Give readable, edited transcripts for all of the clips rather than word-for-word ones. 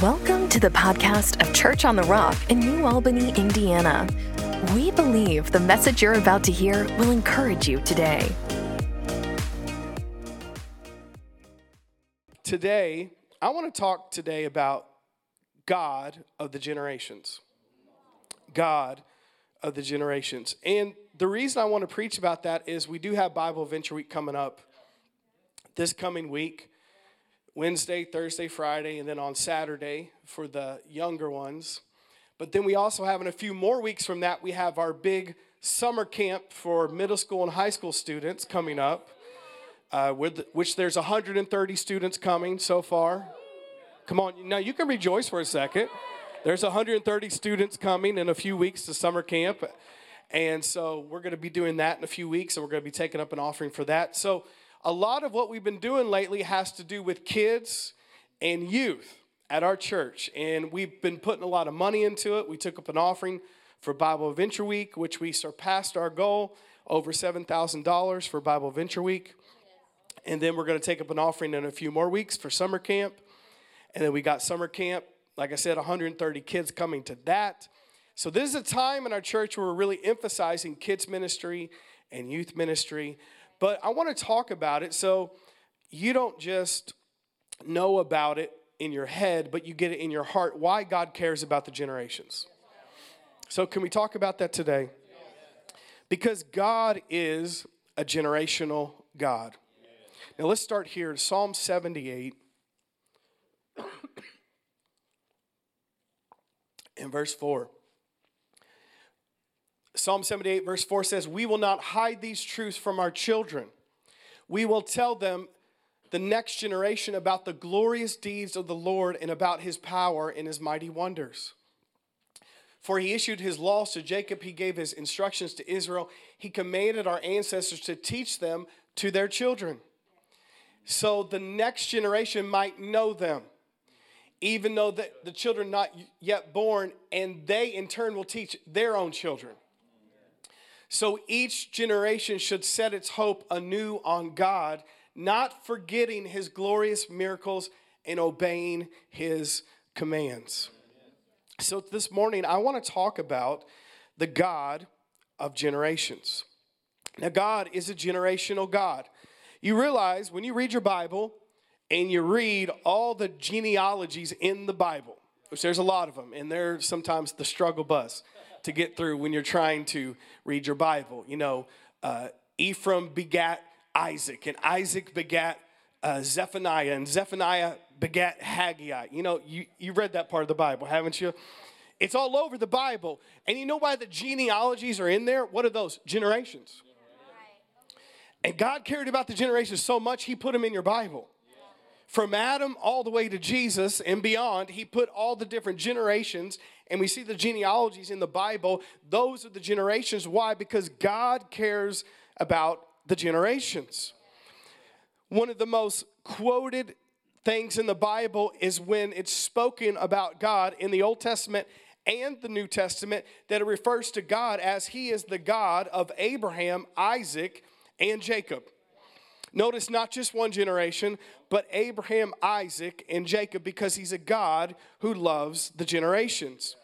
Welcome to the podcast of Church on the Rock in New Albany, Indiana. We believe the message you're about to hear will encourage you today. Today, I want to talk today about God of the generations. God of the generations. And the reason I want to preach about that is we do have Bible Adventure Week coming up this coming week. Wednesday, Thursday, Friday, and then on Saturday for the younger ones. But then we also have in a few more weeks from that, we have our big summer camp for middle school and high school students coming up, which there's 130 students coming so far. Come on, now you can rejoice for a second. There's 130 students coming in a few weeks to summer camp. And so we're going to be doing that in a few weeks, and we're going to be taking up an offering for that. So a lot of what we've been doing lately has to do with kids and youth at our church, and we've been putting a lot of money into it. We took up an offering for Bible Adventure Week, which we surpassed our goal, over $7,000 for Bible Adventure Week, and then we're going to take up an offering in a few more weeks for summer camp, and then we got summer camp, like I said, 130 kids coming to that. So this is a time in our church where we're really emphasizing kids ministry and youth ministry. But I want to talk about it so you don't just know about it in your head, but you get it in your heart, why God cares about the generations. So can we talk about that today? Because God is a generational God. Now let's start here in Psalm 78 and verse 4. Psalm 78, verse 4 says, "We will not hide these truths from our children. We will tell them, the next generation, about the glorious deeds of the Lord and about his power and his mighty wonders. For he issued his laws to Jacob. He gave his instructions to Israel. He commanded our ancestors to teach them to their children, so the next generation might know them, even though the children not yet born, and they in turn will teach their own children." So each generation should set its hope anew on God, not forgetting his glorious miracles and obeying his commands. So this morning, I want to talk about the God of generations. Now, God is a generational God. You realize when you read your Bible and you read all the genealogies in the Bible, which there's a lot of them, and they're sometimes the struggle bus to get through when you're trying to read your Bible. You know, Ephraim begat Isaac, and Isaac begat Zephaniah, and Zephaniah begat Haggai. You know, you read that part of the Bible, haven't you? It's all over the Bible. And you know why the genealogies are in there? What are those? Generations. And God cared about the generations so much, he put them in your Bible. From Adam all the way to Jesus and beyond, he put all the different generations, and we see the genealogies in the Bible. Those are the generations. Why? Because God cares about the generations. One of the most quoted things in the Bible is when it's spoken about God in the Old Testament and the New Testament, that it refers to God as he is the God of Abraham, Isaac, and Jacob. Notice not just one generation, but Abraham, Isaac, and Jacob, because he's a God who loves the generations.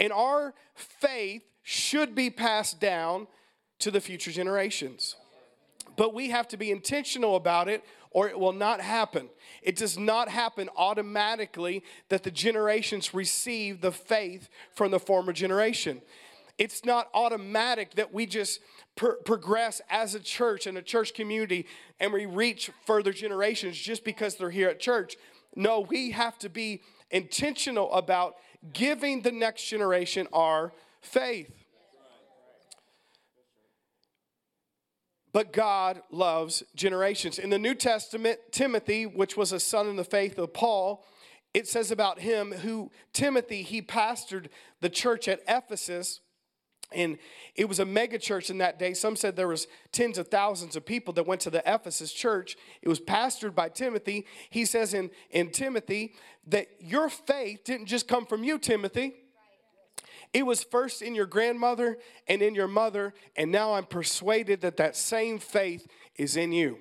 And our faith should be passed down to the future generations. But we have to be intentional about it, or it will not happen. It does not happen automatically that the generations receive the faith from the former generation. It's not automatic that we just progress as a church and a church community and we reach further generations just because they're here at church. No, we have to be intentional about giving the next generation our faith. But God loves generations. In the New Testament, Timothy, which was a son in the faith of Paul, it says about him who, Timothy, he pastored the church at Ephesus. And it was a mega church in that day. Some said there was tens of thousands of people that went to the Ephesus church. It was pastored by Timothy. He says in Timothy that your faith didn't just come from you, Timothy. It was first in your grandmother and in your mother. And now I'm persuaded that that same faith is in you.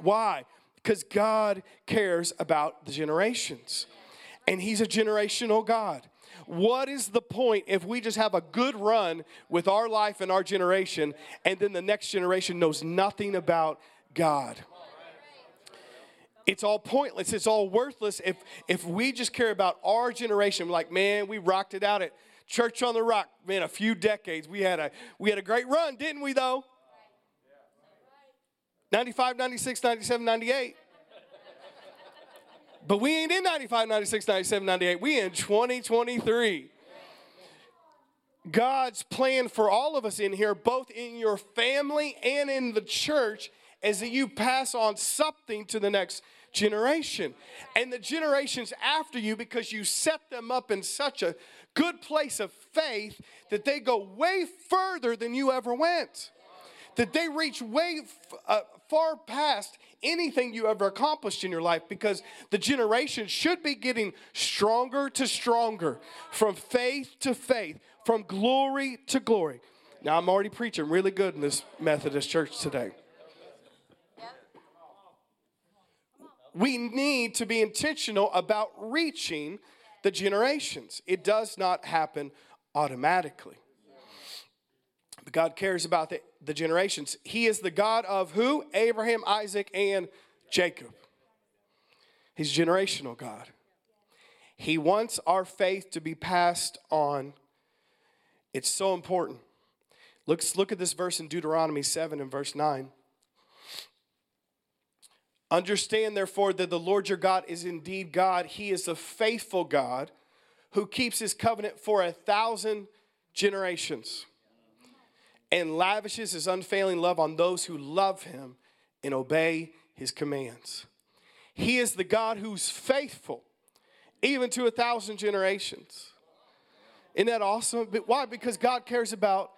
Why? Because God cares about the generations. and he's a generational God. What is the point if we just have a good run with our life and our generation, and then the next generation knows nothing about God? It's all pointless. It's all worthless if we just care about our generation. We're like, man, we rocked it out at Church on the Rock. Man, a few decades. We had a great run, didn't we, though? 95, 96, 97, 98. But we ain't in 95, 96, 97, 98. We in 2023. God's plan for all of us in here, both in your family and in the church, is that you pass on something to the next generation. And the generations after you, because you set them up in such a good place of faith that they go way further than you ever went. That they reach way far past anything you ever accomplished in your life, because the generation should be getting stronger to stronger, from faith to faith, from glory to glory. Now, I'm already preaching really good in this Methodist church today. We need to be intentional about reaching the generations. It does not happen automatically. But God cares about the generations. He is the God of who? Abraham, Isaac, and Jacob. He's a generational God. He wants our faith to be passed on. It's so important. Look at this verse in Deuteronomy 7 and verse 9. Understand, therefore, that the Lord your God is indeed God. He is a faithful God who keeps his covenant for 1,000 generations and lavishes his unfailing love on those who love him and obey his commands. He is the God who's faithful, even to 1,000 generations. Isn't that awesome? But why? Because God cares about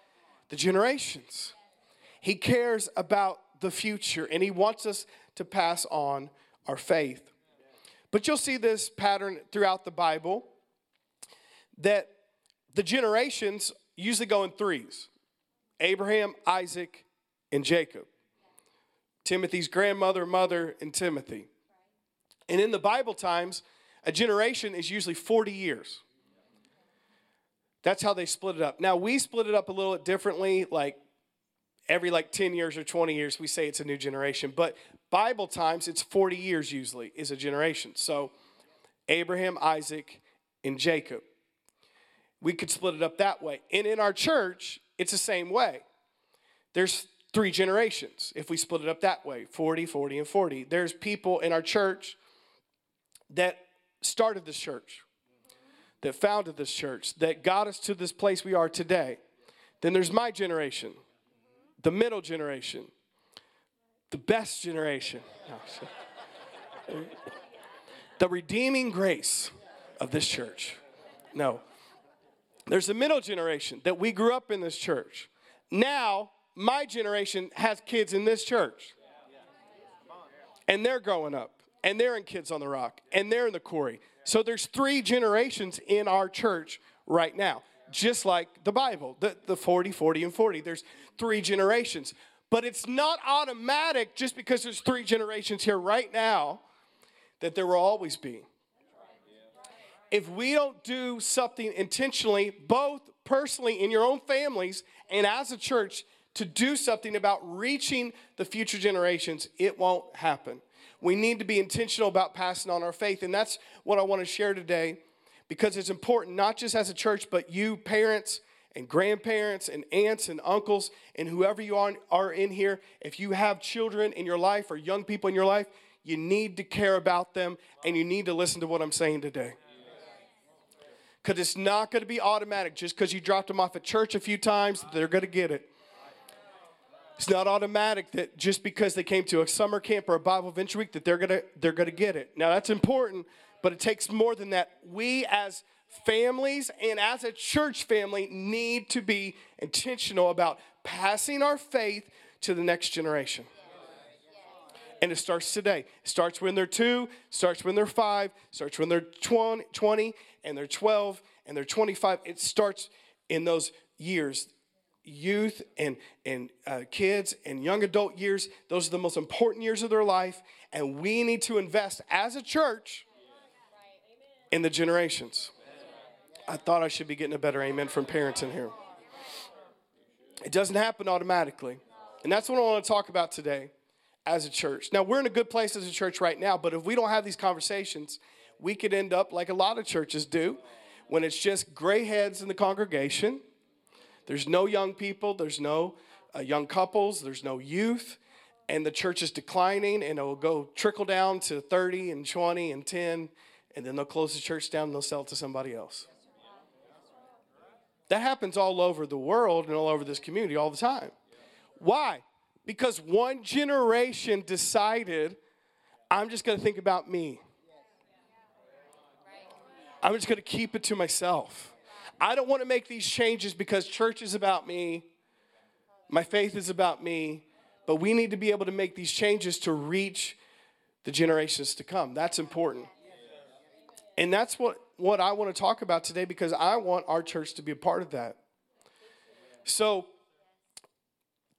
the generations. He cares about the future, and he wants us to pass on our faith. But you'll see this pattern throughout the Bible, that the generations usually go in threes: Abraham, Isaac, and Jacob. Timothy's grandmother, mother, and Timothy. And in the Bible times, a generation is usually 40 years. That's how they split it up. Now, we split it up a little bit differently, like every 10 years or 20 years, we say it's a new generation. But Bible times, it's 40 years usually is a generation. So Abraham, Isaac, and Jacob. We could split it up that way. And in our church, it's the same way. There's three generations if we split it up that way, 40, 40, and 40. There's people in our church that started this church, that founded this church, that got us to this place we are today. Then there's my generation, the middle generation, the best generation, the redeeming grace of this church. No. There's the middle generation that we grew up in this church. Now, my generation has kids in this church. And they're growing up. And they're in Kids on the Rock. And they're in the Quarry. So there's three generations in our church right now. Just like the Bible, the 40, 40, and 40. There's three generations. But it's not automatic just because there's three generations here right now that there will always be. If we don't do something intentionally, both personally in your own families and as a church, to do something about reaching the future generations, it won't happen. We need to be intentional about passing on our faith. And that's what I want to share today, because it's important, not just as a church, but you parents and grandparents and aunts and uncles and whoever you are in here. If you have children in your life or young people in your life, you need to care about them and you need to listen to what I'm saying today. Because it's not going to be automatic. Just because you dropped them off at church a few times, they're going to get it. It's not automatic that just because they came to a summer camp or a Bible Adventure Week that they're going to get it. Now, that's important, but it takes more than that. We as families and as a church family need to be intentional about passing our faith to the next generation. And it starts today. It starts when they're 2, starts when they're 5, starts when they're 20, and they're 12, and they're 25. It starts in those years. Youth and kids and young adult years, those are the most important years of their life, and we need to invest as a church in the generations. I thought I should be getting a better amen from parents in here. It doesn't happen automatically. And that's what I want to talk about today as a church. Now, we're in a good place as a church right now, but if we don't have these conversations, we could end up like a lot of churches do when it's just gray heads in the congregation. There's no young people. There's no young couples. There's no youth. And the church is declining, and it will go trickle down to 30 and 20 and 10, and then they'll close the church down and they'll sell it to somebody else. That happens all over the world and all over this community all the time. Why? Because one generation decided, I'm just going to think about me. I'm just going to keep it to myself. I don't want to make these changes because church is about me. My faith is about me. But we need to be able to make these changes to reach the generations to come. That's important. And that's what I want to talk about today, because I want our church to be a part of that. So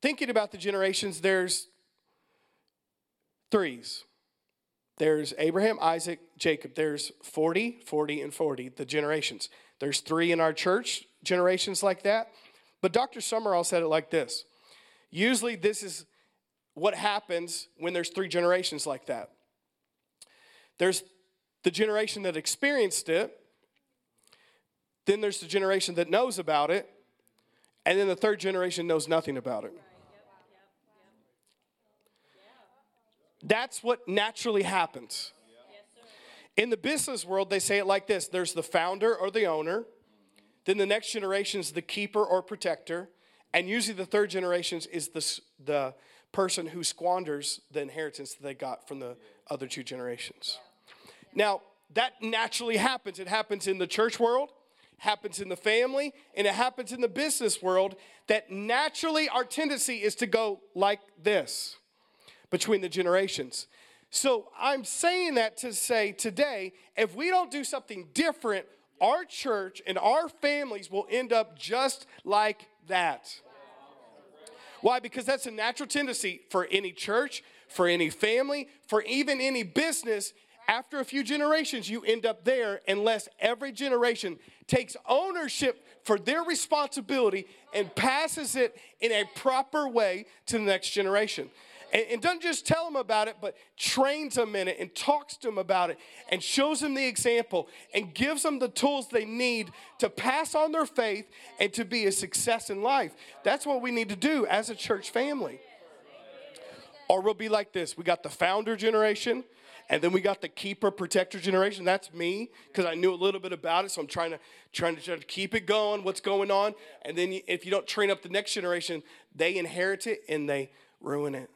thinking about the generations, there's threes. There's Abraham, Isaac, Jacob. There's 40, 40, and 40, the generations. There's three in our church, generations like that. But Dr. Summerall said it like this. Usually this is what happens when there's three generations like that. There's the generation that experienced it, then there's the generation that knows about it, and then the third generation knows nothing about it. That's what naturally happens. In the business world, they say it like this. There's the founder or the owner, then the next generation is the keeper or protector, and usually the third generation is the person who squanders the inheritance that they got from the other two generations. Now, that naturally happens. It happens in the church world, happens in the family, and it happens in the business world, that naturally our tendency is to go like this between the generations. So I'm saying that to say today, if we don't do something different, our church and our families will end up just like that. Why? Because that's a natural tendency for any church, for any family, for even any business. After a few generations, you end up there unless every generation takes ownership for their responsibility and passes it in a proper way to the next generation. And doesn't just tell them about it, but trains them in it and talks to them about it and shows them the example and gives them the tools they need to pass on their faith and to be a success in life. That's what we need to do as a church family. Or we'll be like this. We got the founder generation. And then we got the keeper, protector generation. That's me, because I knew a little bit about it, so I'm trying to keep it going, what's going on. And then if you don't train up the next generation, they inherit it and they ruin it.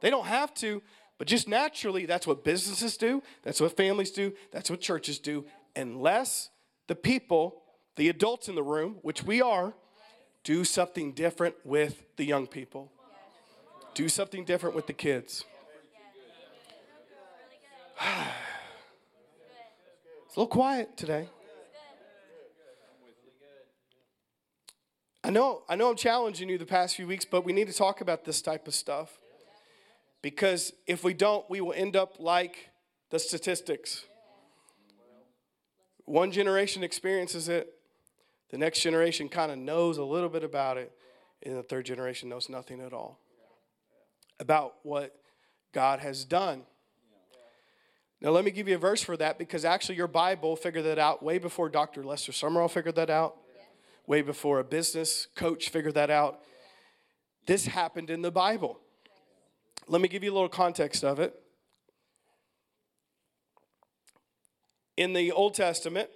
They don't have to, but just naturally, that's what businesses do. That's what families do. That's what churches do, unless the people, the adults in the room, which we are, do something different with the young people. Do something different with the kids. It's a little quiet today. I know I'm challenging you the past few weeks, but we need to talk about this type of stuff. Because if we don't, we will end up like the statistics. One generation experiences it. The next generation kind of knows a little bit about it. And the third generation knows nothing at all about what God has done. Now, let me give you a verse for that, because actually your Bible figured that out way before Dr. Lester Summerall figured that out, way before a business coach figured that out. This happened in the Bible. Let me give you a little context of it. In the Old Testament,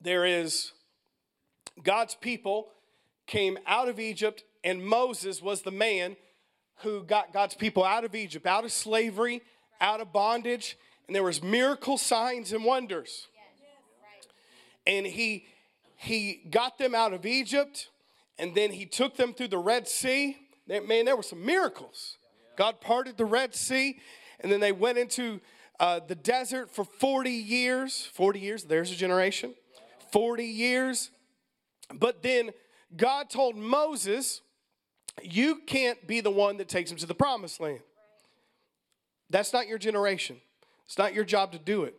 there is God's people came out of Egypt, and Moses was the man who got God's people out of Egypt, out of slavery, out of bondage. And there was miracle signs and wonders. And he got them out of Egypt, and then he took them through the Red Sea. Man, there were some miracles. God parted the Red Sea, and then they went into the desert for 40 years. 40 years, there's a generation. 40 years. But then God told Moses, you can't be the one that takes them to the Promised Land. That's not your generation. It's not your job to do it.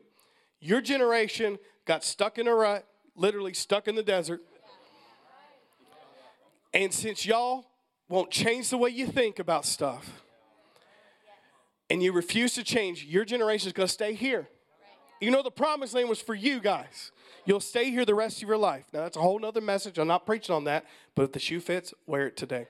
Your generation got stuck in a rut, literally stuck in the desert. And since y'all won't change the way you think about stuff, and you refuse to change, your generation is going to stay here. You know, the Promised Land was for you guys. You'll stay here the rest of your life. Now, that's a whole other message. I'm not preaching on that. But if the shoe fits, wear it today.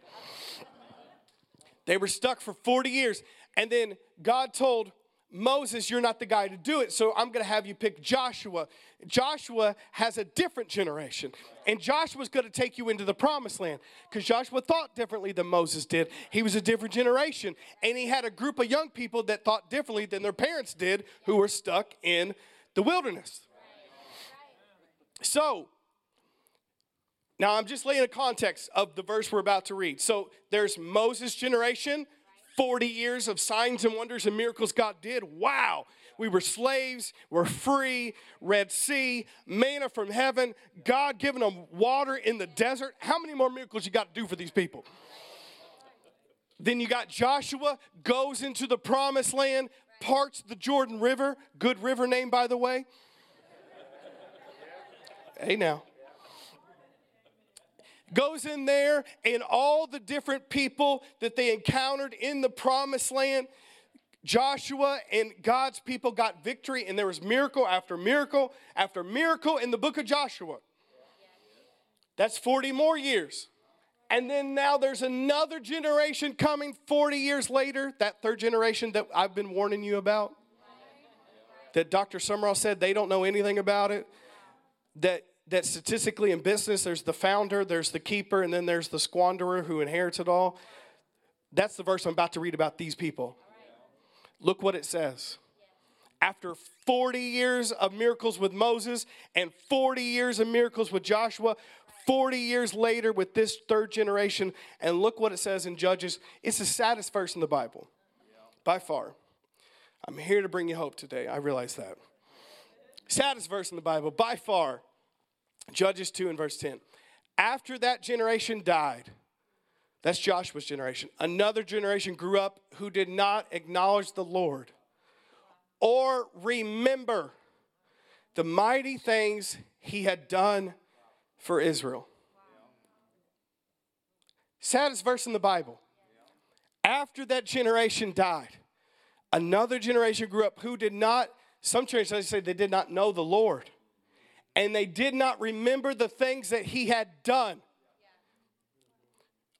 They were stuck for 40 years. And then God told Moses, you're not the guy to do it, so I'm going to have you pick Joshua. Joshua has a different generation, and Joshua's going to take you into the Promised Land because Joshua thought differently than Moses did. He was a different generation, and he had a group of young people that thought differently than their parents did who were stuck in the wilderness. So, now I'm just laying a context of the verse we're about to read. So, there's Moses' generation, 40 years of signs and wonders and miracles God did. Wow. We were slaves. We're free. Red Sea. Manna from heaven. God giving them water in the desert. How many more miracles you got to do for these people? Then you got Joshua. Goes into the Promised Land. Parts the Jordan River. Good river name, by the way. Hey, now. Goes in there, and all the different people that they encountered in the Promised Land, Joshua and God's people got victory, and there was miracle after miracle after miracle in the book of Joshua. That's 40 more years. And then now there's another generation coming 40 years later, that third generation that I've been warning you about, that Dr. Summerall said they don't know anything about it, that statistically in business, there's the founder, there's the keeper, and then there's the squanderer who inherits it all. That's the verse I'm about to read about these people. Look what it says. After 40 years of miracles with Moses and 40 years of miracles with Joshua, 40 years later with this third generation, and look what it says in Judges. It's the saddest verse in the Bible, by far. I'm here to bring you hope today. I realize that. Saddest verse in the Bible, by far. Judges 2 and verse 10. After that generation died, that's Joshua's generation, another generation grew up who did not acknowledge the Lord or remember the mighty things he had done for Israel. Saddest verse in the Bible. After that generation died, another generation grew up who did not, some translations say they did not know the Lord. And they did not remember the things that he had done.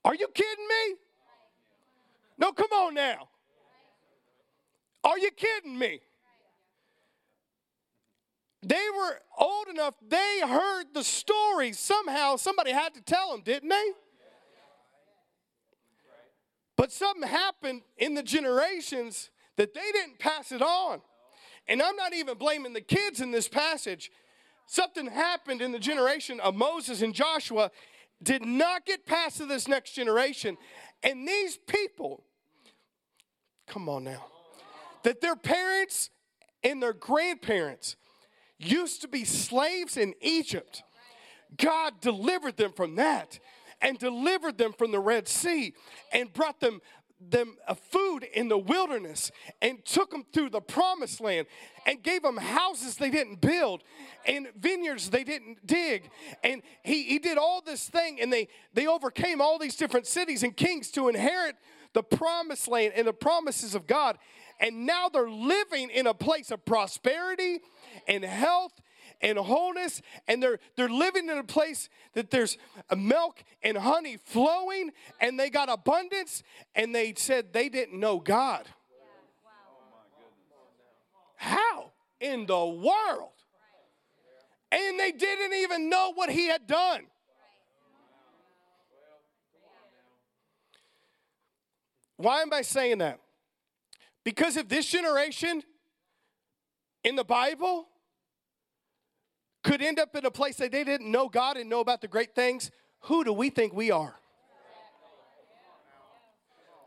Are you kidding me? No, come on now. Are you kidding me? They were old enough, they heard the story. Somehow, somebody had to tell them, didn't they? But something happened in the generations that they didn't pass it on. And I'm not even blaming the kids in this passage. Something happened in the generation of Moses and Joshua, did not get passed to this next generation. And these people, come on now, that their parents and their grandparents used to be slaves in Egypt. God delivered them from that and delivered them from the Red Sea and brought them food in the wilderness and took them through the Promised Land and gave them houses they didn't build and vineyards they didn't dig. And he did all this thing, and they overcame all these different cities and kings to inherit the Promised Land and the promises of God. And now they're living in a place of prosperity and health and wholeness, and they're living in a place that there's milk and honey flowing, and they got abundance, and they said they didn't know God. How in the world? And they didn't even know what he had done. Why am I saying that? Because if this generation in the Bible could end up in a place that they didn't know God and know about the great things, who do we think we are?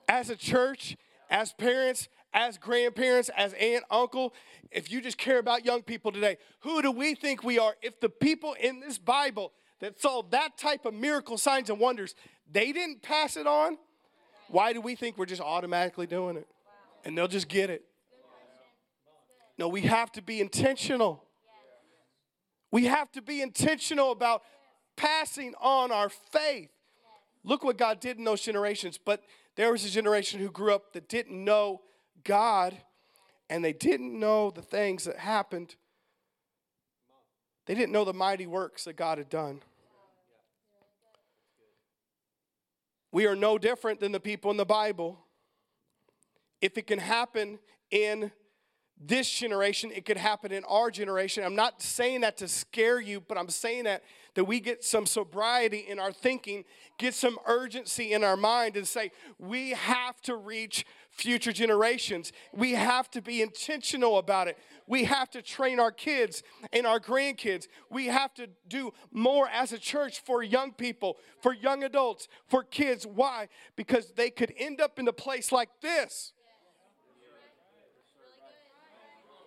As a church, as parents, as grandparents, as aunt, uncle, if you just care about young people today, who do we think we are if the people in this Bible that saw that type of miracle, signs, and wonders, they didn't pass it on? Why do we think we're just automatically doing it? And they'll just get it. No, we have to be intentional. We have to be intentional about passing on our faith. Look what God did in those generations. But there was a generation who grew up that didn't know God, and they didn't know the things that happened. They didn't know the mighty works that God had done. We are no different than the people in the Bible. If it can happen in this generation, it could happen in our generation. I'm not saying that to scare you, but I'm saying that we get some sobriety in our thinking, get some urgency in our mind, and say, we have to reach future generations. We have to be intentional about it. We have to train our kids and our grandkids. We have to do more as a church for young people, for young adults, for kids. Why? Because they could end up in a place like this.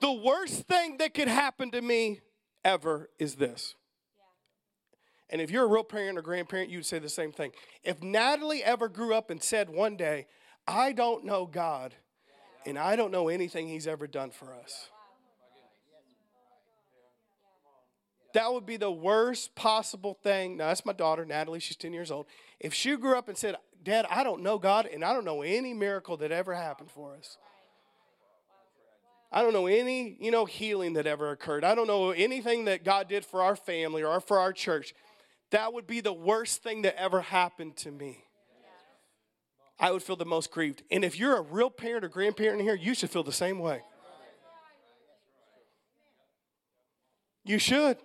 The worst thing that could happen to me ever is this. Yeah. And if you're a real parent or grandparent, you'd say the same thing. If Natalie ever grew up and said one day, I don't know God, yeah, and I don't know anything he's ever done for us. Yeah. That would be the worst possible thing. Now, that's my daughter, Natalie. She's 10 years old. If she grew up and said, Dad, I don't know God, and I don't know any miracle that ever happened for us. I don't know any, healing that ever occurred. I don't know anything that God did for our family or for our church. That would be the worst thing that ever happened to me. I would feel the most grieved. And if you're a real parent or grandparent in here, you should feel the same way. You should.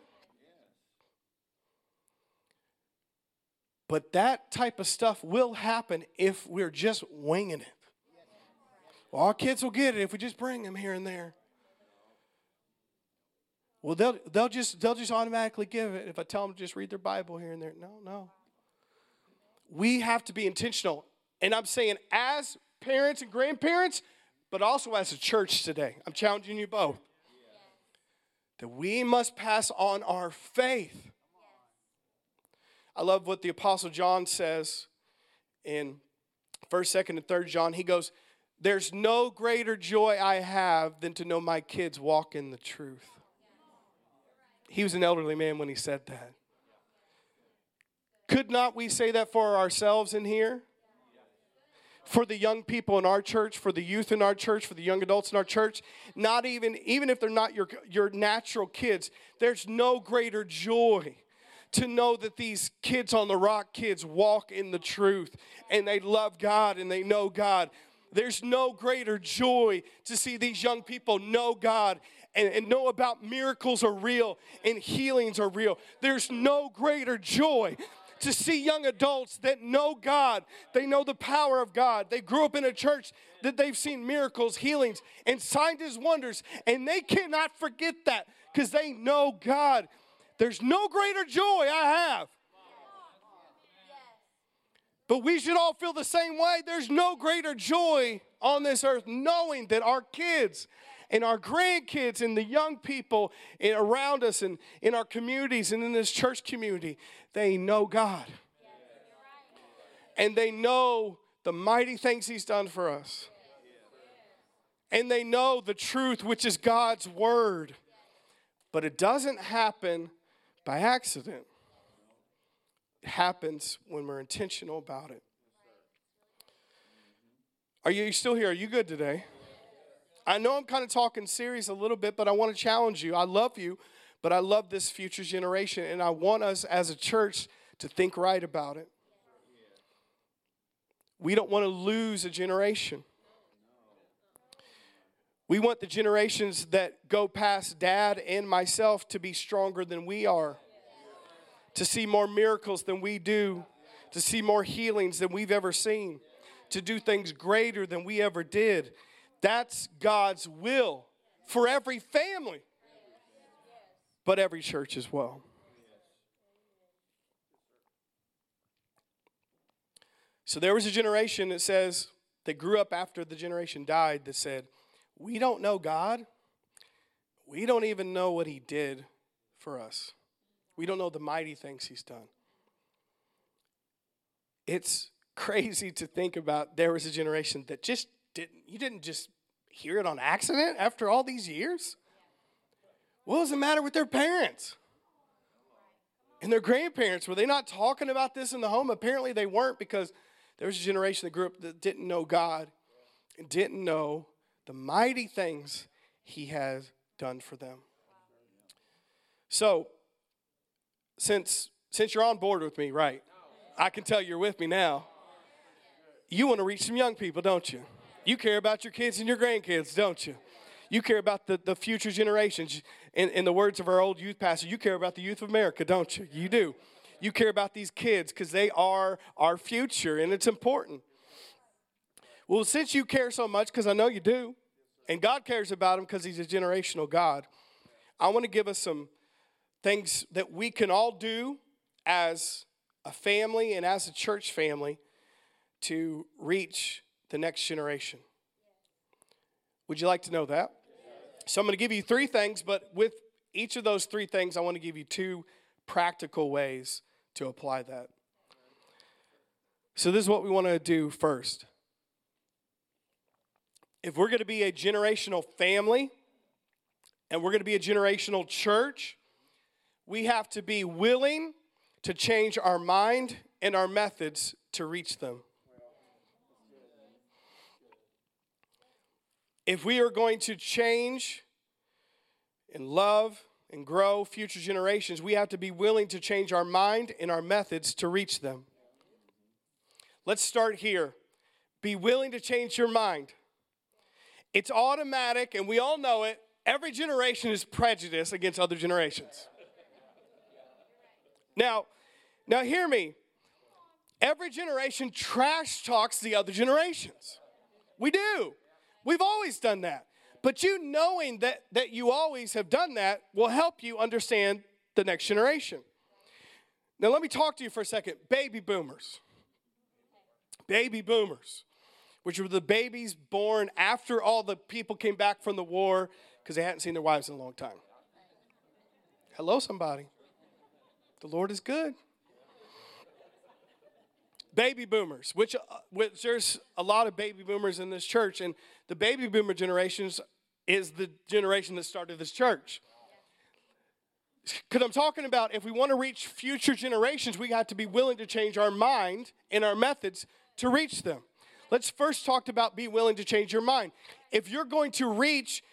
But that type of stuff will happen if we're just winging it. Well, our kids will get it if we just bring them here and there. Well, they'll just automatically give it if I tell them to just read their Bible here and there. No. We have to be intentional. And I'm saying as parents and grandparents, but also as a church today. I'm challenging you both. That we must pass on our faith. I love what the Apostle John says in 1st, 2nd, and 3rd John. He goes, there's no greater joy I have than to know my kids walk in the truth. He was an elderly man when he said that. Could not we say that for ourselves in here? For the young people in our church, for the youth in our church, for the young adults in our church, not even if they're not your natural kids, there's no greater joy to know that these Kids on the Rock kids walk in the truth and they love God and they know God. There's no greater joy to see these young people know God and know about miracles are real and healings are real. There's no greater joy to see young adults that know God. They know the power of God. They grew up in a church that they've seen miracles, healings, and signs and wonders. And they cannot forget that because they know God. There's no greater joy I have. But we should all feel the same way. There's no greater joy on this earth knowing that our kids and our grandkids and the young people around us and in our communities and in this church community, they know God. And they know the mighty things he's done for us. And they know the truth, which is God's word. But it doesn't happen by accident. Happens when we're intentional about it. Are you still here? Are you good today? I know I'm kind of talking serious a little bit, but I want to challenge you. I love you, but I love this future generation, and I want us as a church to think right about it. We don't want to lose a generation. We want the generations that go past Dad and myself to be stronger than we are. To see more miracles than we do, to see more healings than we've ever seen, to do things greater than we ever did. That's God's will for every family, but every church as well. So there was a generation that says, that grew up after the generation died that said, we don't know God. We don't even know what he did for us. We don't know the mighty things he's done. It's crazy to think about there was a generation that just didn't just hear it on accident after all these years. What was the matter with their parents? and their grandparents, were they not talking about this in the home? Apparently they weren't, because there was a generation that grew up that didn't know God and didn't know the mighty things he has done for them. So, since you're on board with me, right, I can tell you're with me now. You want to reach some young people, don't you? You care about your kids and your grandkids, don't you? You care about the future generations. In the words of our old youth pastor, you care about the youth of America, don't you? You do. You care about these kids because they are our future, and it's important. Well, since you care so much, because I know you do, and God cares about them because he's a generational God, I want to give us some things that we can all do as a family and as a church family to reach the next generation. Would you like to know that? So I'm going to give you three things, but with each of those three things, I want to give you two practical ways to apply that. So this is what we want to do first. If we're going to be a generational family and we're going to be a generational church, we have to be willing to change our mind and our methods to reach them. If we are going to change and love and grow future generations, we have to be willing to change our mind and our methods to reach them. Let's start here. Be willing to change your mind. It's automatic, and we all know it. Every generation is prejudiced against other generations. Now hear me. Every generation trash talks the other generations. We do. We've always done that. But you knowing that you always have done that will help you understand the next generation. Now, let me talk to you for a second. Baby boomers, which were the babies born after all the people came back from the war because they hadn't seen their wives in a long time. Hello, somebody. The Lord is good. Baby boomers, which there's a lot of baby boomers in this church, and the baby boomer generations is the generation that started this church. Because I'm talking about, if we want to reach future generations, we have to be willing to change our mind and our methods to reach them. Let's first talk about be willing to change your mind. If you're going to reach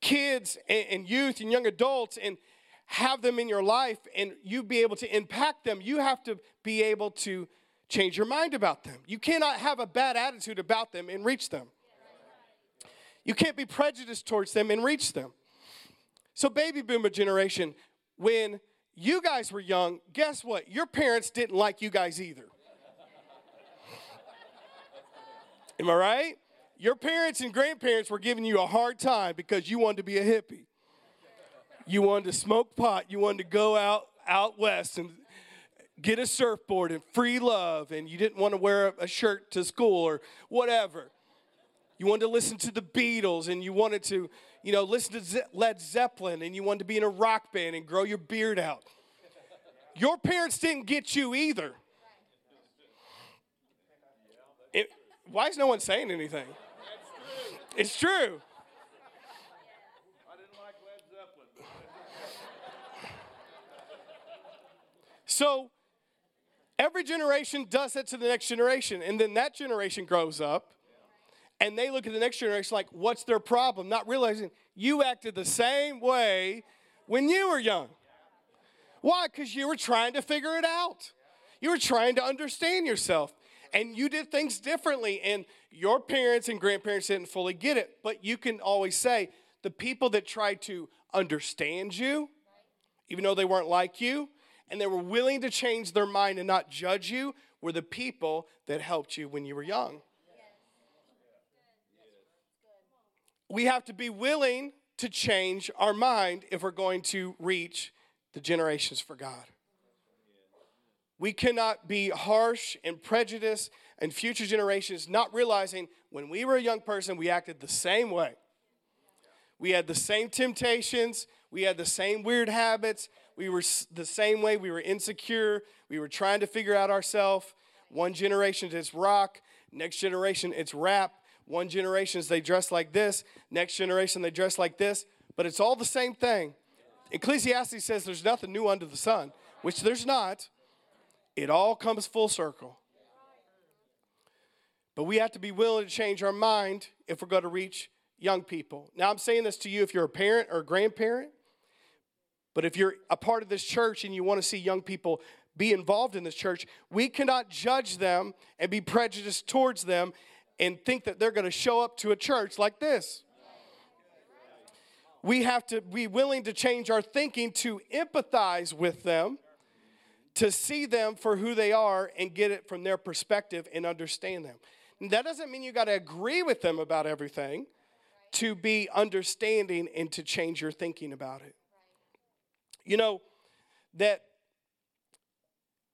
kids and youth and young adults and have them in your life and you be able to impact them, you have to be able to change your mind about them. You cannot have a bad attitude about them and reach them. You can't be prejudiced towards them and reach them. So baby boomer generation, when you guys were young, guess what? Your parents didn't like you guys either. Am I right? Your parents and grandparents were giving you a hard time because you wanted to be a hippie. You wanted to smoke pot. You wanted to go out west and get a surfboard and free love, and you didn't want to wear a shirt to school or whatever. You wanted to listen to the Beatles, and you wanted to, listen to Led Zeppelin, and you wanted to be in a rock band and grow your beard out. Your parents didn't get you either. Why is no one saying anything? It's true. I didn't like Led Zeppelin. So, every generation does that to the next generation, and then that generation grows up, and they look at the next generation like, what's their problem? Not realizing you acted the same way when you were young. Why? Because you were trying to figure it out. You were trying to understand yourself, and you did things differently, and your parents and grandparents didn't fully get it, but you can always say the people that tried to understand you, even though they weren't like you, and they were willing to change their mind and not judge you, were the people that helped you when you were young. We have to be willing to change our mind if we're going to reach the generations for God. We cannot be harsh and prejudiced and future generations not realizing when we were a young person, we acted the same way. We had the same temptations. We had the same weird habits. We were the same way. We were insecure. We were trying to figure out ourselves. One generation, it's rock. Next generation, it's rap. One generation, they dress like this. Next generation, they dress like this. But it's all the same thing. Ecclesiastes says there's nothing new under the sun. which there's not, it all comes full circle. But we have to be willing to change our mind if we're going to reach young people. Now, I'm saying this to you if you're a parent or a grandparent, but if you're a part of this church and you want to see young people be involved in this church, we cannot judge them and be prejudiced towards them and think that they're going to show up to a church like this. We have to be willing to change our thinking to empathize with them, to see them for who they are and get it from their perspective and understand them. And that doesn't mean you got to agree with them about everything, to be understanding and to change your thinking about it. You know, that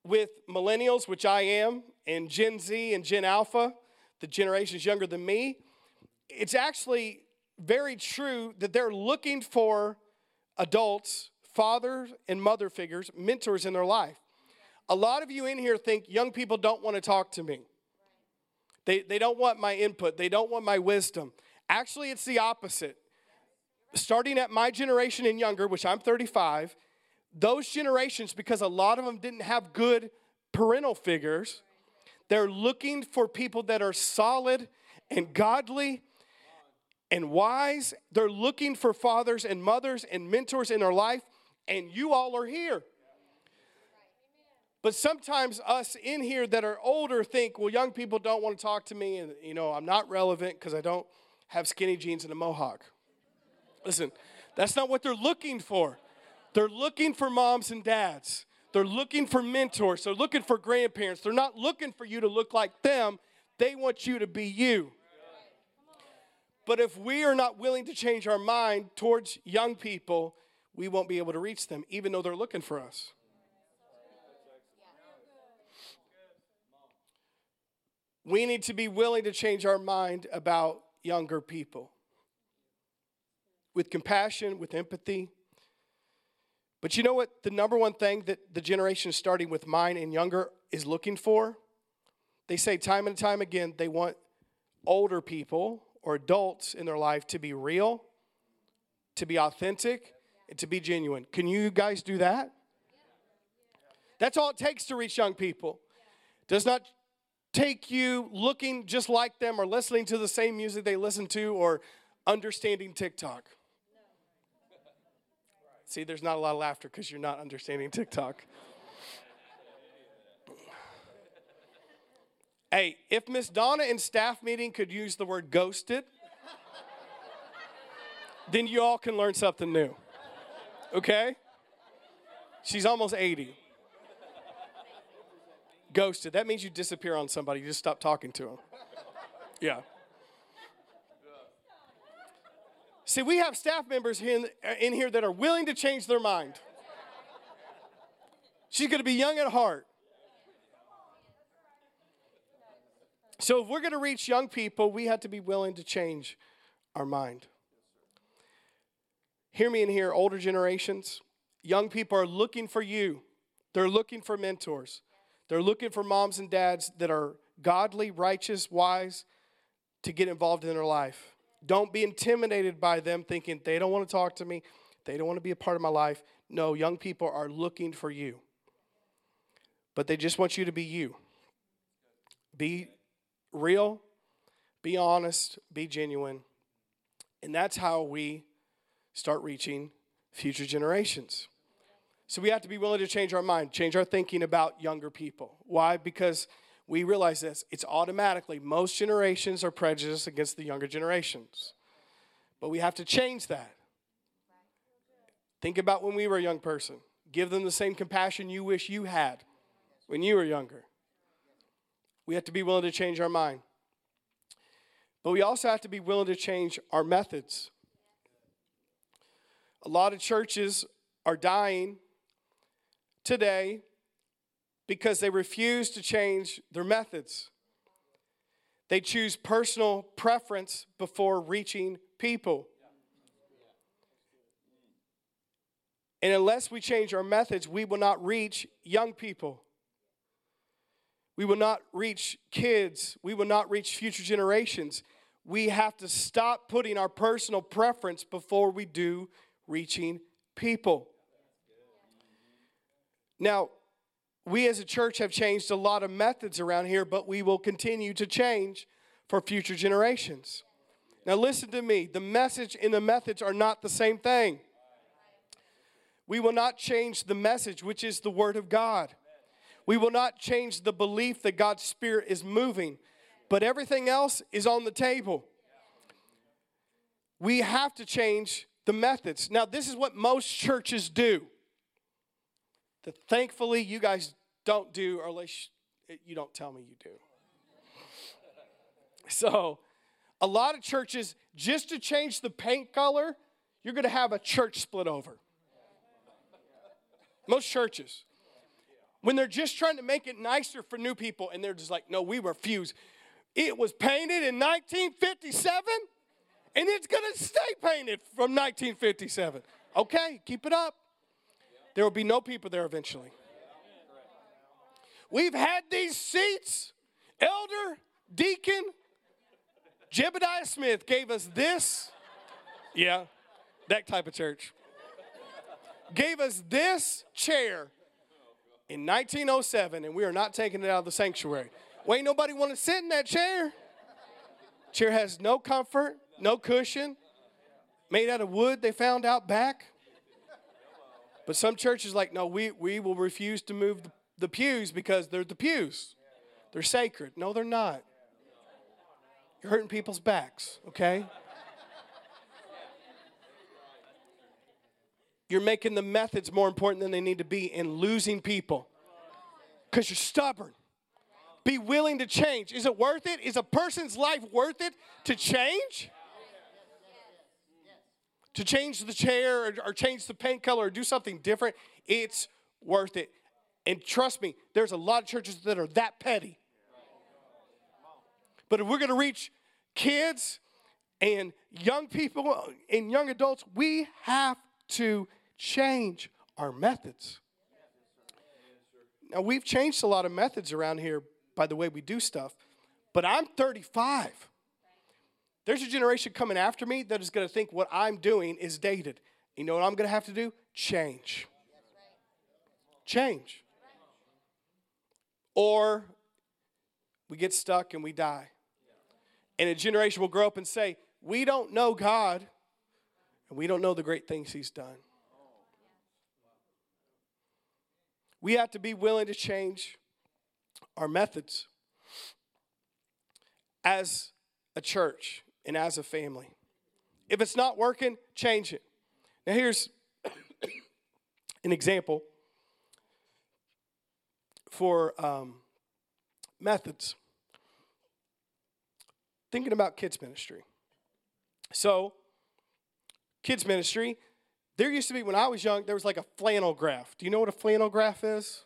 with millennials, which I am, and Gen Z and Gen Alpha, the generations younger than me, it's actually very true that they're looking for adults, father and mother figures, mentors in their life. A lot of you in here think young people don't want to talk to me. They don't want my input. They don't want my wisdom. Actually, it's the opposite. Starting at my generation and younger, which I'm 35, those generations, because a lot of them didn't have good parental figures, they're looking for people that are solid and godly and wise. They're looking for fathers and mothers and mentors in their life, and you all are here. But sometimes us in here that are older think, well, young people don't want to talk to me, and, you know, I'm not relevant because I don't have skinny jeans and a mohawk. Listen, that's not what they're looking for. They're looking for moms and dads. They're looking for mentors. They're looking for grandparents. They're not looking for you to look like them. They want you to be you. But if we are not willing to change our mind towards young people, we won't be able to reach them, even though they're looking for us. We need to be willing to change our mind about younger people with compassion, with empathy. But you know what? The number one thing that the generation starting with mine and younger is looking for? They say time and time again, they want older people or adults in their life to be real, to be authentic, and to be genuine. Can you guys do that? That's all it takes to reach young people. Does not take you looking just like them or listening to the same music they listen to or understanding TikTok. See, there's not a lot of laughter because you're not understanding TikTok. Hey, if Miss Donna in staff meeting could use the word ghosted, then you all can learn something new. Okay? She's almost 80. Ghosted. That means you disappear on somebody. You just stop talking to them. Yeah. See, we have staff members in here that are willing to change their mind. She's going to be young at heart. So if we're going to reach young people, we have to be willing to change our mind. Hear me in here, older generations. Young people are looking for you. They're looking for mentors. They're looking for moms and dads that are godly, righteous, wise, to get involved in their life. Don't be intimidated by them thinking they don't want to talk to me. They don't want to be a part of my life. No, young people are looking for you. But they just want you to be you. Be real. Be honest. Be genuine. And that's how we start reaching future generations. So we have to be willing to change our mind, change our thinking about younger people. Why? Because we realize this, it's automatically, most generations are prejudiced against the younger generations. But we have to change that. Think about when we were a young person. Give them the same compassion you wish you had when you were younger. We have to be willing to change our mind. But we also have to be willing to change our methods. A lot of churches are dying today because they refuse to change their methods. They choose personal preference before reaching people. And unless we change our methods, we will not reach young people. We will not reach kids. We will not reach future generations. We have to stop putting our personal preference before we do reaching people. Now, we as a church have changed a lot of methods around here, but we will continue to change for future generations. Now listen to me. The message and the methods are not the same thing. We will not change the message, which is the Word of God. We will not change the belief that God's Spirit is moving, but everything else is on the table. We have to change the methods. Now, this is what most churches do. That thankfully, you guys don't do, or unless you don't tell me you do. So, a lot of churches, just to change the paint color, you're going to have a church split over. Most churches. When they're just trying to make it nicer for new people, and they're just like, no, we refuse. It was painted in 1957, and it's going to stay painted from 1957. Okay, keep it up. There will be no people there eventually. We've had these seats. Elder, deacon, Jebediah Smith gave us this. Yeah, that type of church. Gave us this chair in 1907, and we are not taking it out of the sanctuary. Well, ain't nobody want to sit in that chair. Chair has no comfort, no cushion, made out of wood they found out back. But some churches are like, no, we will refuse to move the pews because they're the pews. They're sacred. No, they're not. You're hurting people's backs, okay? You're making the methods more important than they need to be and losing people because you're stubborn. Be willing to change. Is it worth it? Is a person's life worth it to change? To change the chair or change the paint color or do something different, it's worth it. And trust me, there's a lot of churches that are that petty. But if we're going to reach kids and young people and young adults, we have to change our methods. Now, we've changed a lot of methods around here by the way we do stuff, but I'm 35. There's a generation coming after me that is going to think what I'm doing is dated. You know what I'm going to have to do? Change. Change. Or we get stuck and we die. And a generation will grow up and say, we don't know God, and we don't know the great things He's done. We have to be willing to change our methods as a church and as a family. If it's not working, change it. Now here's an example for methods. Thinking about kids ministry. So, kids ministry, there used to be, when I was young, there was like a flannel graph. Do you know what a flannel graph is?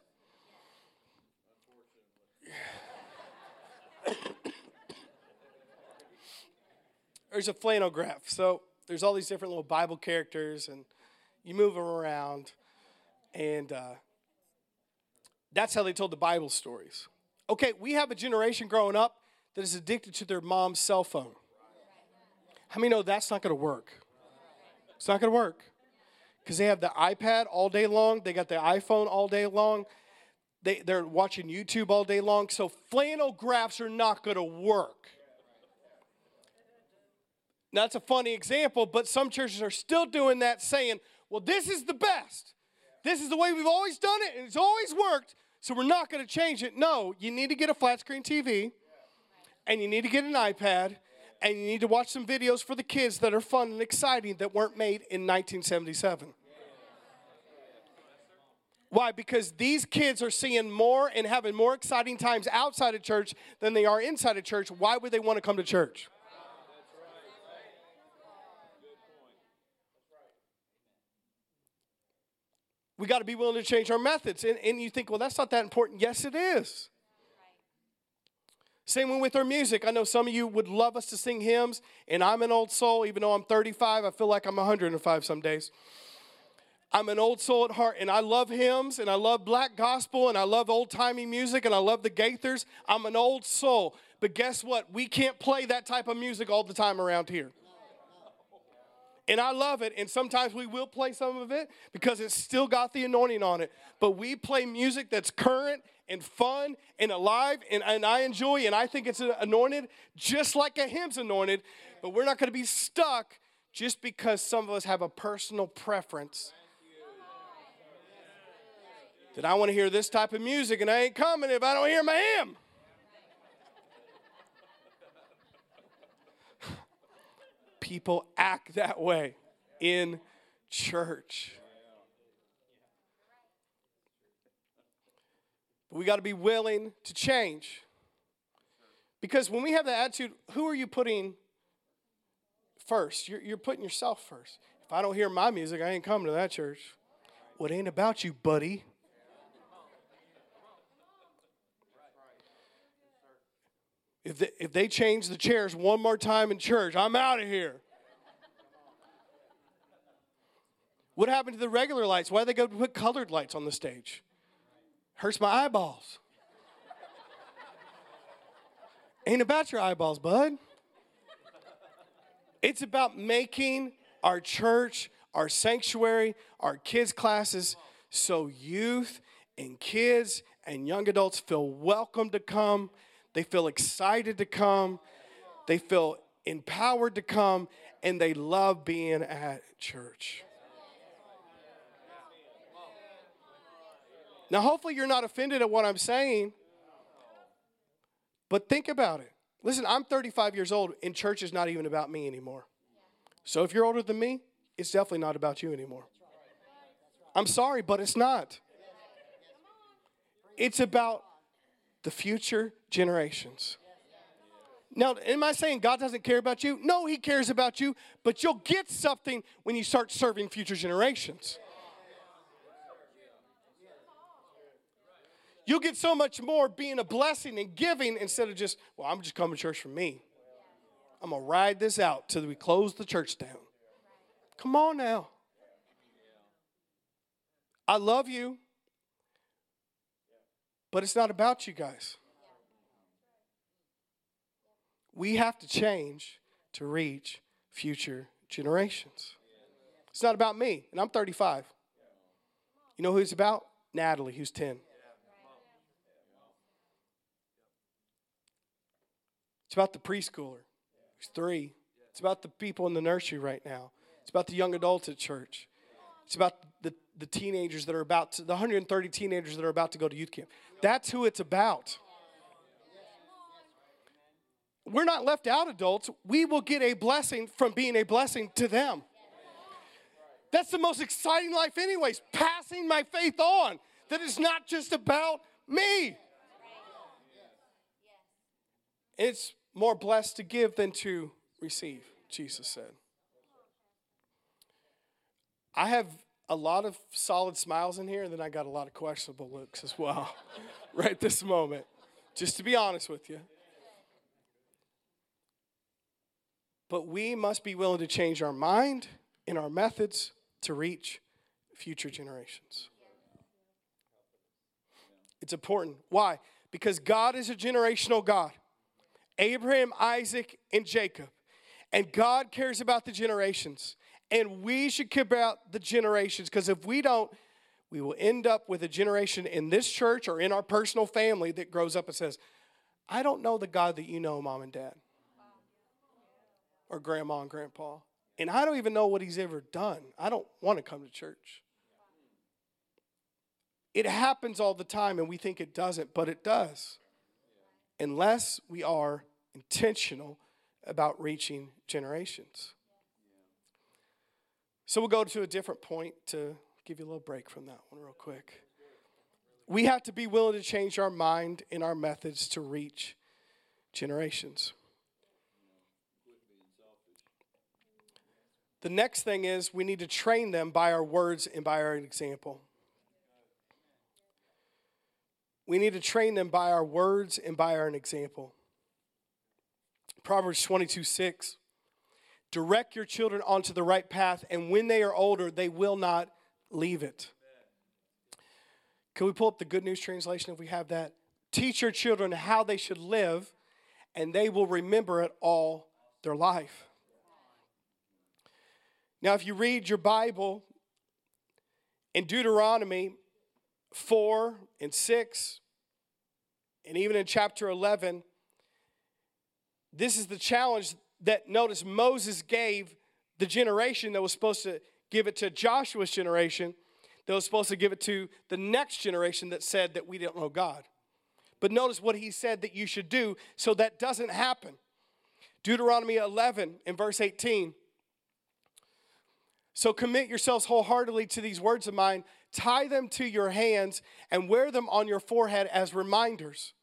There's a flannel graph. So there's all these different little Bible characters, and you move them around, and that's how they told the Bible stories. Okay, we have a generation growing up that is addicted to their mom's cell phone. How many know that's not going to work? It's not going to work because they have the iPad all day long. They got the iPhone all day long. They're watching YouTube all day long. So flannel graphs are not going to work. Now, that's a funny example, but some churches are still doing that, saying, well, this is the best. This is the way we've always done it, and it's always worked, so we're not going to change it. No, you need to get a flat-screen TV, and you need to get an iPad, and you need to watch some videos for the kids that are fun and exciting that weren't made in 1977. Why? Because these kids are seeing more and having more exciting times outside of church than they are inside of church. Why would they want to come to church? We got to be willing to change our methods. And you think, well, that's not that important. Yes, it is. Same with our music. I know some of you would love us to sing hymns, and I'm an old soul. Even though I'm 35, I feel like I'm 105 some days. I'm an old soul at heart, and I love hymns, and I love black gospel, and I love old-timey music, and I love the Gaithers. I'm an old soul. But guess what? We can't play that type of music all the time around here. And I love it. And sometimes we will play some of it because it's still got the anointing on it. But we play music that's current and fun and alive, and I enjoy, and I think it's anointed just like a hymn's anointed. But we're not going to be stuck just because some of us have a personal preference that I want to hear this type of music, and I ain't coming if I don't hear my hymn. People act that way in church. But we got to be willing to change. Because when we have that attitude, who are you putting first? You're putting yourself first. If I don't hear my music, I ain't coming to that church. Well, it ain't about you, buddy. If they change the chairs one more time in church, I'm out of here. What happened to the regular lights? Why did they go put colored lights on the stage? Hurts my eyeballs. Ain't about your eyeballs, bud. It's about making our church, our sanctuary, our kids' classes so youth and kids and young adults feel welcome to come. They feel excited to come. They feel empowered to come. And they love being at church. Now, hopefully you're not offended at what I'm saying. But think about it. Listen, I'm 35 years old, and church is not even about me anymore. So if you're older than me, it's definitely not about you anymore. I'm sorry, but it's not. It's about the future generations. Now, am I saying God doesn't care about you? No, he cares about you, but you'll get something when you start serving future generations. You'll get so much more being a blessing and giving instead of just, well, I'm just coming to church for me. I'm going to ride this out till we close the church down. Come on now. I love you. But it's not about you guys. We have to change to reach future generations. It's not about me, and I'm 35. You know who it's about? Natalie, who's 10. It's about the preschooler, who's 3. It's about the people in the nursery right now. It's about the young adults at church. It's about the teenagers that are about to, the 130 teenagers that are about to go to youth camp. That's who it's about. We're not left out, adults. We will get a blessing from being a blessing to them. That's the most exciting life anyways, passing my faith on. That it's not just about me. It's more blessed to give than to receive, Jesus said. I have a lot of solid smiles in here, and then I got a lot of questionable looks as well right this moment, just to be honest with you. But we must be willing to change our mind and our methods to reach future generations. It's important. Why? Because God is a generational God. Abraham, Isaac, and Jacob. And God cares about the generations. And we should care about the generations, because if we don't, we will end up with a generation in this church or in our personal family that grows up and says, I don't know the God that you know, Mom and Dad, or Grandma and Grandpa, and I don't even know what he's ever done. I don't want to come to church. It happens all the time, and we think it doesn't, but it does, unless we are intentional about reaching generations. So we'll go to a different point to give you a little break from that one real quick. We have to be willing to change our mind and our methods to reach generations. The next thing is we need to train them by our words and by our example. We need to train them by our words and by our example. Proverbs 22:6. Direct your children onto the right path, and when they are older, they will not leave it. Can we pull up the Good News Translation if we have that? Teach your children how they should live, and they will remember it all their life. Now, if you read your Bible in Deuteronomy 4 and 6, and even in chapter 11, this is the challenge that, notice, Moses gave the generation that was supposed to give it to Joshua's generation, that was supposed to give it to the next generation that said that we don't know God. But notice what he said that you should do so that doesn't happen. Deuteronomy 11 and verse 18. So commit yourselves wholeheartedly to these words of mine. Tie them to your hands and wear them on your forehead as reminders.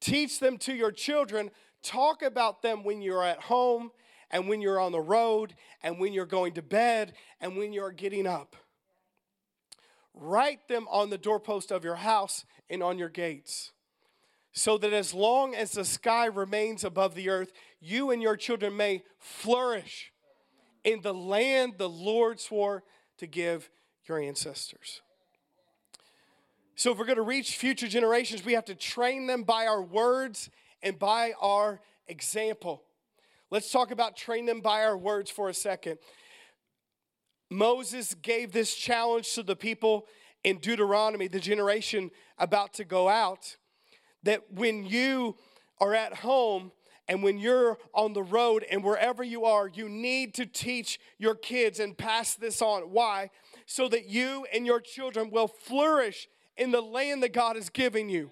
Teach them to your children. Talk about them when you're at home and when you're on the road and when you're going to bed and when you're getting up. Write them on the doorpost of your house and on your gates, so that as long as the sky remains above the earth, you and your children may flourish in the land the Lord swore to give your ancestors. So if we're going to reach future generations, we have to train them by our words and by our example. Let's talk about train them by our words for a second. Moses gave this challenge to the people in Deuteronomy, the generation about to go out, that when you are at home and when you're on the road and wherever you are, you need to teach your kids and pass this on. Why? So that you and your children will flourish in the land that God has given you.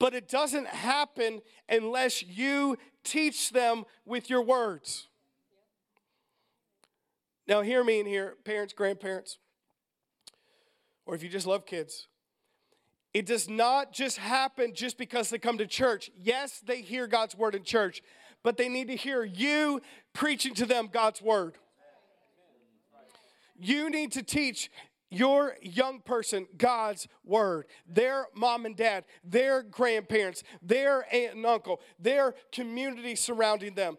But it doesn't happen unless you teach them with your words. Now, hear me in here, parents, grandparents, or if you just love kids. It does not just happen just because they come to church. Yes, they hear God's word in church, but they need to hear you preaching to them God's word. You need to teach your young person God's word, their mom and dad, their grandparents, their aunt and uncle, their community surrounding them.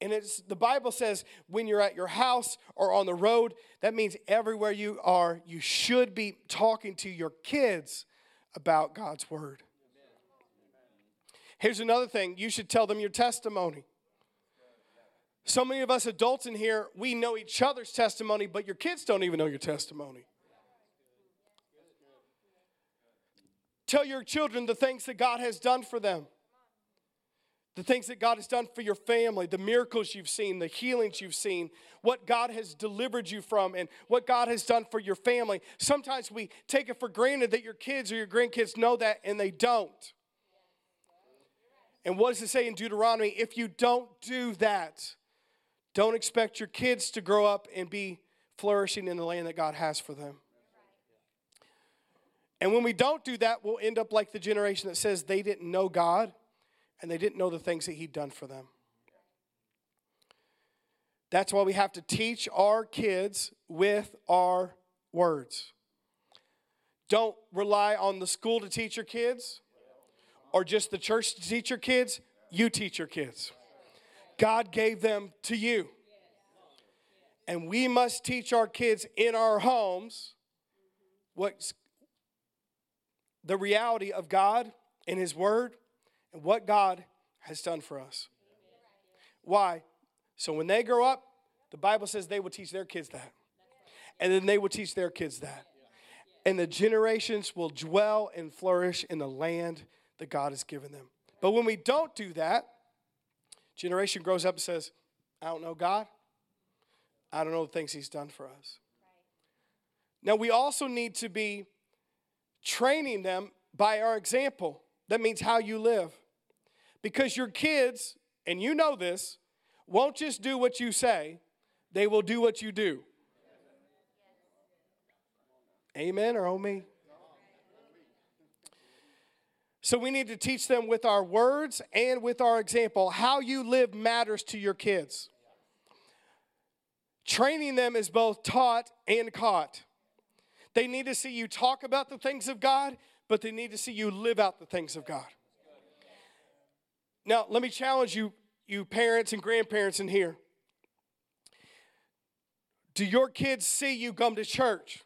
And the Bible says when you're at your house or on the road, that means everywhere you are, you should be talking to your kids about God's word. Here's another thing. You should tell them your testimony. So many of us adults in here, we know each other's testimony, but your kids don't even know your testimony. Tell your children the things that God has done for them. The things that God has done for your family, the miracles you've seen, the healings you've seen, what God has delivered you from, and what God has done for your family. Sometimes we take it for granted that your kids or your grandkids know that, and they don't. And what does it say in Deuteronomy? If you don't do that, don't expect your kids to grow up and be flourishing in the land that God has for them. And when we don't do that, we'll end up like the generation that says they didn't know God. And they didn't know the things that he'd done for them. That's why we have to teach our kids with our words. Don't rely on the school to teach your kids or just the church to teach your kids. You teach your kids. God gave them to you. And we must teach our kids in our homes what's the reality of God and his word. And what God has done for us. Why? So when they grow up, the Bible says they will teach their kids that. And then they will teach their kids that. And the generations will dwell and flourish in the land that God has given them. But when we don't do that, generation grows up and says, I don't know God. I don't know the things he's done for us. Now, we also need to be training them by our example. That means how you live. Because your kids, and you know this, won't just do what you say, they will do what you do. Amen or oh me? So we need to teach them with our words and with our example. How you live matters to your kids. Training them is both taught and caught. They need to see you talk about the things of God, but they need to see you live out the things of God. Now, let me challenge you parents and grandparents in here. Do your kids see you come to church?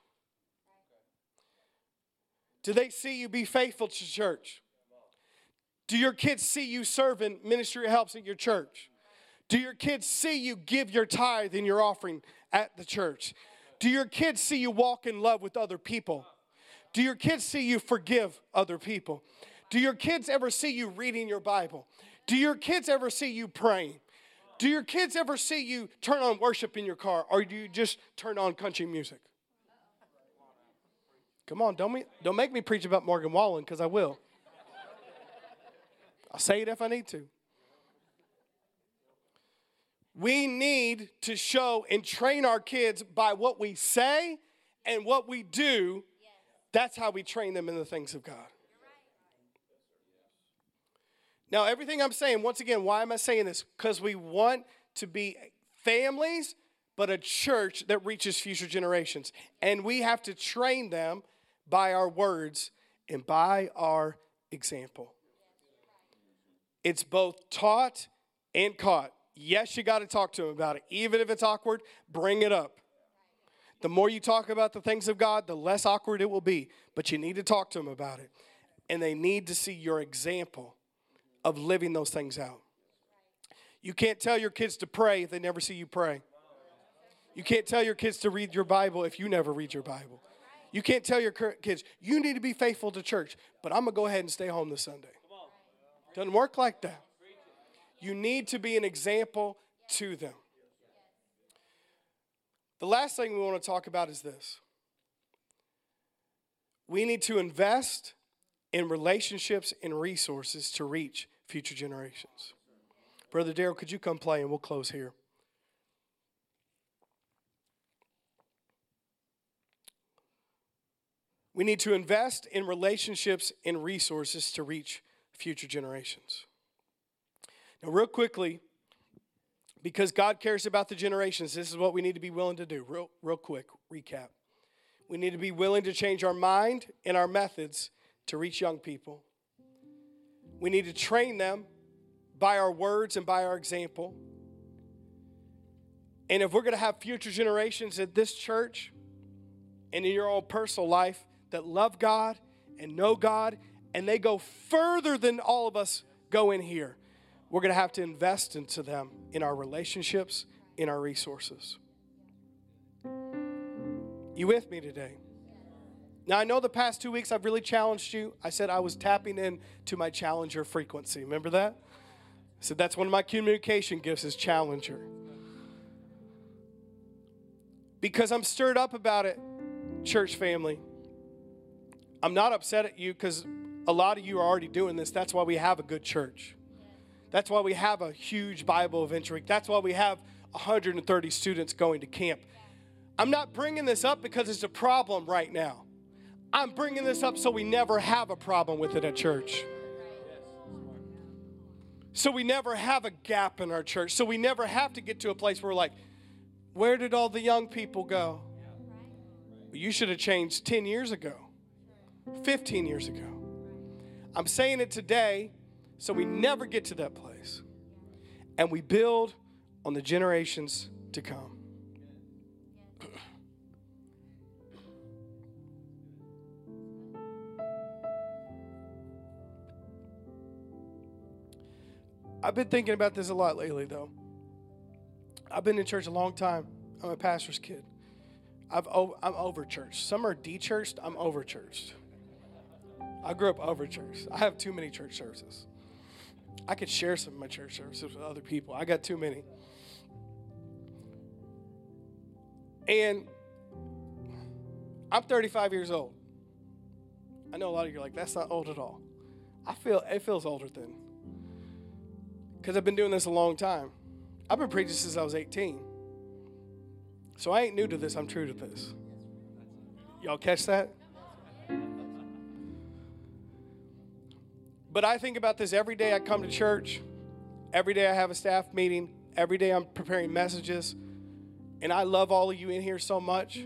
Do they see you be faithful to church? Do your kids see you serving ministry helps at your church? Do your kids see you give your tithe and your offering at the church? Do your kids see you walk in love with other people? Do your kids see you forgive other people? Do your kids ever see you reading your Bible? Do your kids ever see you praying? Do your kids ever see you turn on worship in your car, or do you just turn on country music? Come on, don't make me preach about Morgan Wallen, because I will. I'll say it if I need to. We need to show and train our kids by what we say and what we do. That's how we train them in the things of God. Now, everything I'm saying, once again, why am I saying this? Because we want to be families, but a church that reaches future generations. And we have to train them by our words and by our example. It's both taught and caught. Yes, you got to talk to them about it. Even if it's awkward, bring it up. The more you talk about the things of God, the less awkward it will be. But you need to talk to them about it. And they need to see your example of living those things out. You can't tell your kids to pray if they never see you pray. You can't tell your kids to read your Bible if you never read your Bible. You can't tell your kids, you need to be faithful to church, but I'm going to go ahead and stay home this Sunday. Doesn't work like that. You need to be an example to them. The last thing we want to talk about is this. We need to invest in relationships and resources to reach future generations. Brother Darryl, could you come play and we'll close here. We need to invest in relationships and resources to reach future generations. Now, real quickly, because God cares about the generations, this is what we need to be willing to do. Real quick recap. We need to be willing to change our mind and our methods to reach young people. We need to train them by our words and by our example. And if we're going to have future generations at this church and in your own personal life that love God and know God, and they go further than all of us go in here, we're going to have to invest into them in our relationships, in our resources. You with me today? Now, I know the past 2 weeks I've really challenged you. I said I was tapping into my challenger frequency. Remember that? I said that's one of my communication gifts is challenger. Because I'm stirred up about it, church family. I'm not upset at you because a lot of you are already doing this. That's why we have a good church. That's why we have a huge Bible Adventure Week. That's why we have 130 students going to camp. I'm not bringing this up because it's a problem right now. I'm bringing this up so we never have a problem with it at church. So we never have a gap in our church. So we never have to get to a place where we're like, where did all the young people go? You should have changed 10 years ago, 15 years ago. I'm saying it today so we never get to that place. And we build on the generations to come. I've been thinking about this a lot lately, though. I've been in church a long time. I'm a pastor's kid. I'm over-churched. Some are de-churched. I'm over-churched. I grew up over-churched. I have too many church services. I could share some of my church services with other people. I got too many. And I'm 35 years old. I know a lot of you are like, that's not old at all. It feels older than. Because I've been doing this a long time. I've been preaching since I was 18. So I ain't new to this. I'm true to this. Y'all catch that? But I think about this every day I come to church. Every day I have a staff meeting. Every day I'm preparing messages. And I love all of you in here so much.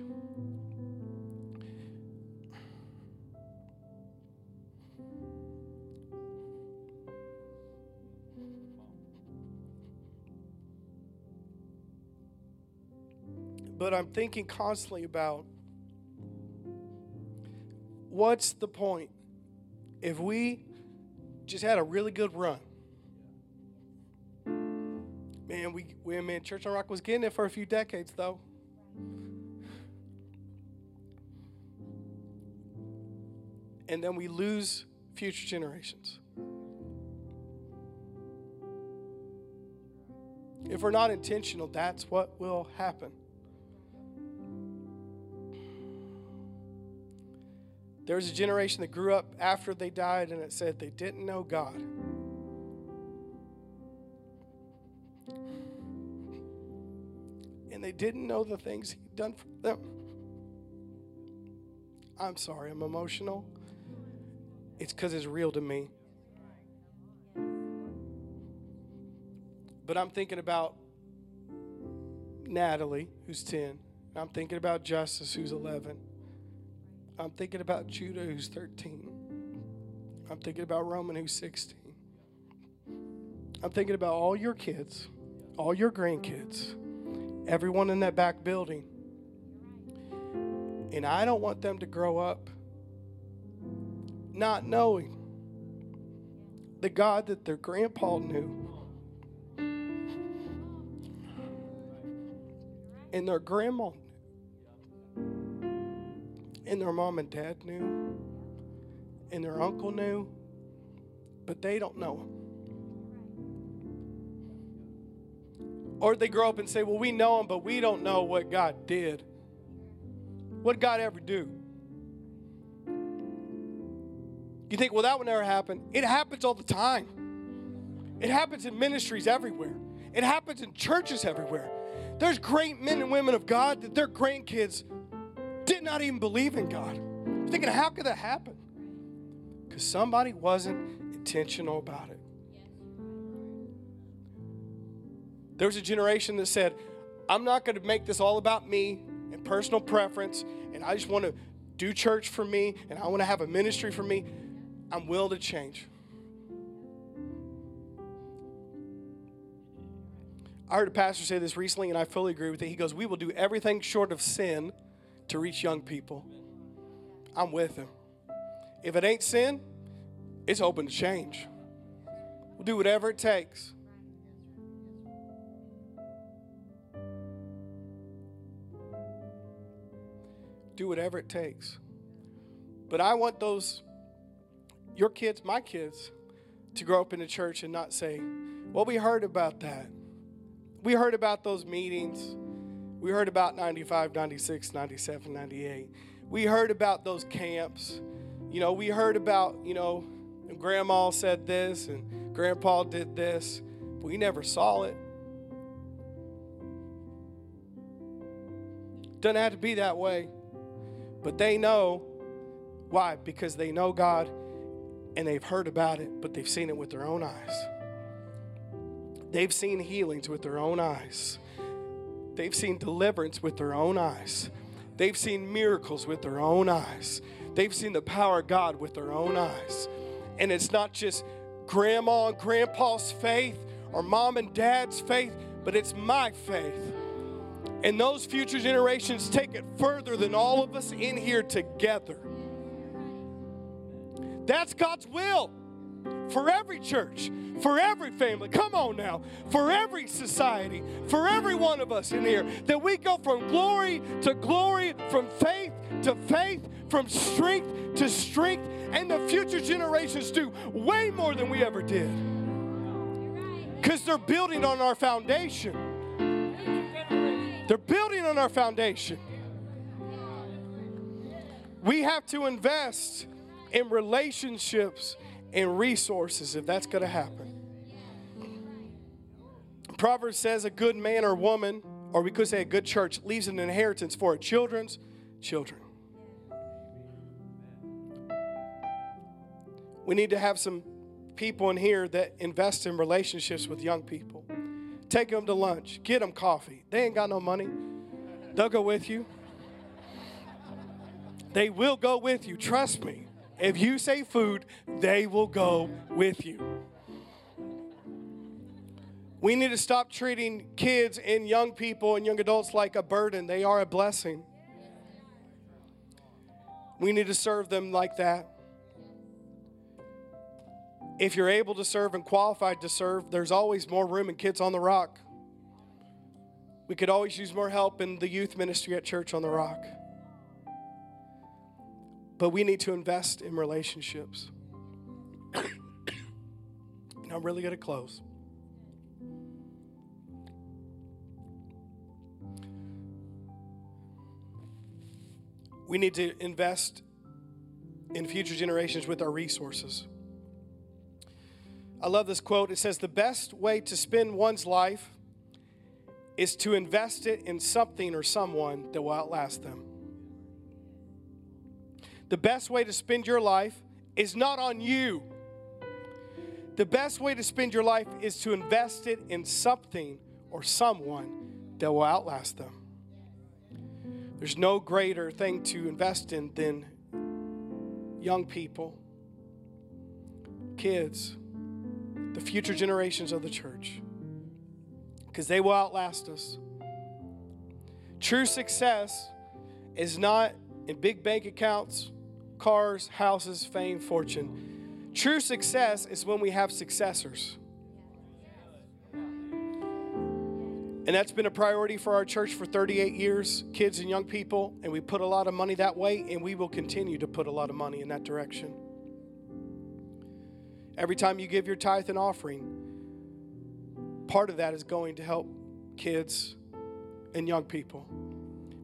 But I'm thinking constantly about what's the point if we just had a really good run. Man, man, Church on the Rock was getting it for a few decades, though. And then we lose future generations. If we're not intentional, that's what will happen. There was a generation that grew up after they died, and it said they didn't know God. And they didn't know the things He'd done for them. I'm sorry, I'm emotional. It's because it's real to me. But I'm thinking about Natalie, who's 10. I'm thinking about Justice, who's 11. I'm thinking about Judah, who's 13. I'm thinking about Roman, who's 16. I'm thinking about all your kids, all your grandkids, everyone in that back building. And I don't want them to grow up not knowing the God that their grandpa knew. And their grandma knew. And their mom and dad knew. And their uncle knew. But they don't know him. Or they grow up and say, well, we know him, but we don't know what God did. What did God ever do? You think, well, that would never happen. It happens all the time. It happens in ministries everywhere. It happens in churches everywhere. There's great men and women of God that their grandkids did not even believe in God. You're thinking, how could that happen? Because somebody wasn't intentional about it. There was a generation that said, I'm not going to make this all about me and personal preference, and I just want to do church for me, and I want to have a ministry for me. I'm willing to change. I heard a pastor say this recently, and I fully agree with it. He goes, we will do everything short of sin to reach young people. I'm with him. If it ain't sin, it's open to change. We'll do whatever it takes. Do whatever it takes. But I want those, your kids, my kids, to grow up in the church and not say, well, we heard about that. We heard about those meetings. We heard about 95, 96, 97, 98. We heard about those camps. You know, we heard about, you know, and grandma said this and grandpa did this. But we never saw it. Doesn't have to be that way. But they know. Why? Because they know God and they've heard about it, but they've seen it with their own eyes. They've seen healings with their own eyes. They've seen deliverance with their own eyes. They've seen miracles with their own eyes. They've seen the power of God with their own eyes. And it's not just grandma and grandpa's faith or mom and dad's faith, but it's my faith. And those future generations take it further than all of us in here together. That's God's will. For every church, for every family, come on now, for every society, for every one of us in here, that we go from glory to glory, from faith to faith, from strength to strength, and the future generations do way more than we ever did. Because they're building on our foundation. They're building on our foundation. We have to invest in relationships and resources if that's going to happen. Proverbs says a good man or woman, or we could say a good church, leaves an inheritance for its children's children. We need to have some people in here that invest in relationships with young people. Take them to lunch. Get them coffee. They ain't got no money. They'll go with you. They will go with you. Trust me. If you say food, they will go with you. We need to stop treating kids and young people and young adults like a burden. They are a blessing. We need to serve them like that. If you're able to serve and qualified to serve, there's always more room in Kids on the Rock. We could always use more help in the youth ministry at Church on the Rock. But we need to invest in relationships. And I'm really going to close. We need to invest in future generations with our resources. I love this quote. It says, the best way to spend one's life is to invest it in something or someone that will outlast them. The best way to spend your life is not on you. The best way to spend your life is to invest it in something or someone that will outlast them. There's no greater thing to invest in than young people, kids, the future generations of the church, because they will outlast us. True success is not in big bank accounts, cars, houses, fame, fortune. True success is when we have successors. And that's been a priority for our church for 38 years, kids and young people, and we put a lot of money that way, and we will continue to put a lot of money in that direction. Every time you give your tithe and offering, part of that is going to help kids and young people.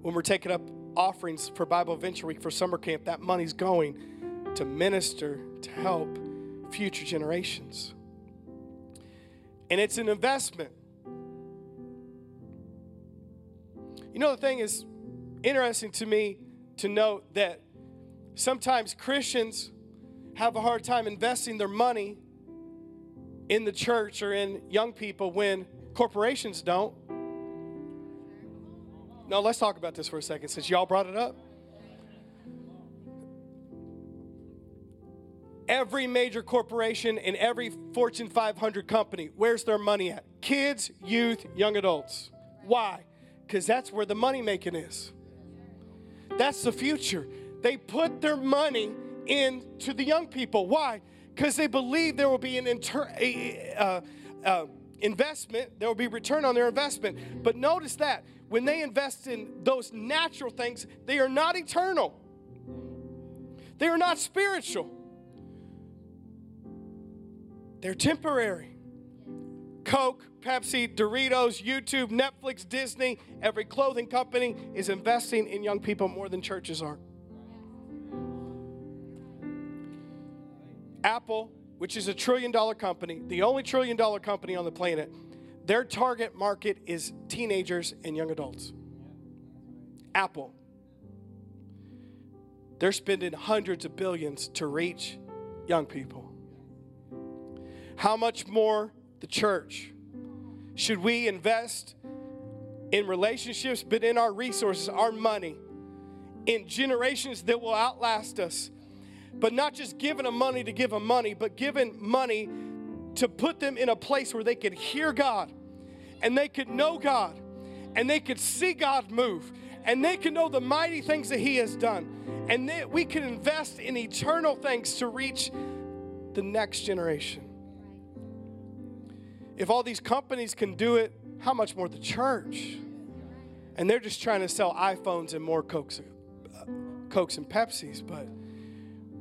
When we're taking up offerings for Bible Adventure Week for summer camp, that money's going to minister to help future generations. And it's an investment. You know, the thing is interesting to me to note that sometimes Christians have a hard time investing their money in the church or in young people when corporations don't. Now, let's talk about this for a second since y'all brought it up. Every major corporation and every Fortune 500 company, where's their money at? Kids, youth, young adults. Why? Because that's where the money making is. That's the future. They put their money into the young people. Why? Because they believe there will be an investment. There will be return on their investment. But notice that when they invest in those natural things, they are not eternal. They are not spiritual. They're temporary. Coke, Pepsi, Doritos, YouTube, Netflix, Disney, every clothing company is investing in young people more than churches are. Apple, which is a $1 trillion company, the only $1 trillion company on the planet, their target market is teenagers and young adults. Apple. They're spending hundreds of billions to reach young people. How much more the church should we invest in relationships, but in our resources, our money, in generations that will outlast us? But not just giving them money to give them money, but giving money to put them in a place where they could hear God and they could know God and they could see God move and they could know the mighty things that He has done, and that we can invest in eternal things to reach the next generation. If all these companies can do it, how much more the church? And they're just trying to sell iPhones and more Cokes and Pepsis, but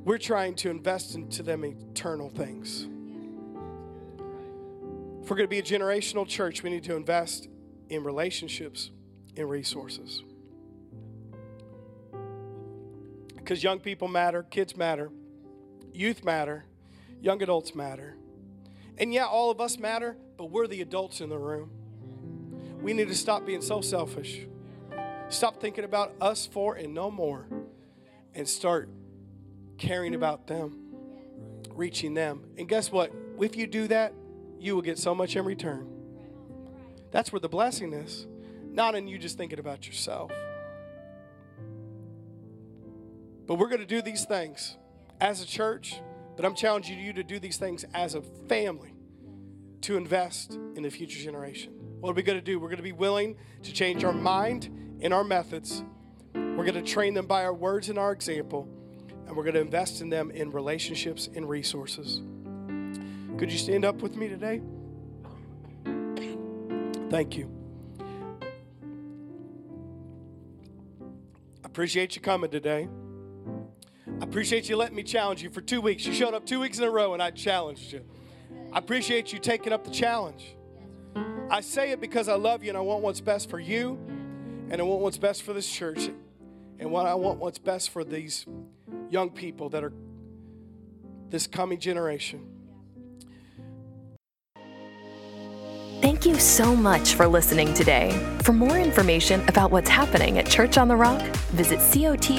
we're trying to invest into them eternal things. If we're going to be a generational church, we need to invest in relationships and resources. Because young people matter, kids matter, youth matter, young adults matter. And yeah, all of us matter, but we're the adults in the room. We need to stop being so selfish. Stop thinking about us four and no more. And start caring about them, reaching them. And guess what? If you do that, you will get so much in return. That's where the blessing is, not in you just thinking about yourself. But we're going to do these things as a church. But I'm challenging you to do these things as a family, to invest in the future generation. What are we going to do? We're going to be willing to change our mind and our methods. We're going to train them by our words and our example. And we're going to invest in them in relationships and resources. Could you stand up with me today? Thank you. Appreciate you coming today. I appreciate you letting me challenge you for 2 weeks. You showed up 2 weeks in a row and I challenged you. I appreciate you taking up the challenge. I say it because I love you and I want what's best for you, and I want what's best for this church, and what I want what's best for these young people that are this coming generation. Thank you so much for listening today. For more information about what's happening at Church on the Rock, visit cotrin.org.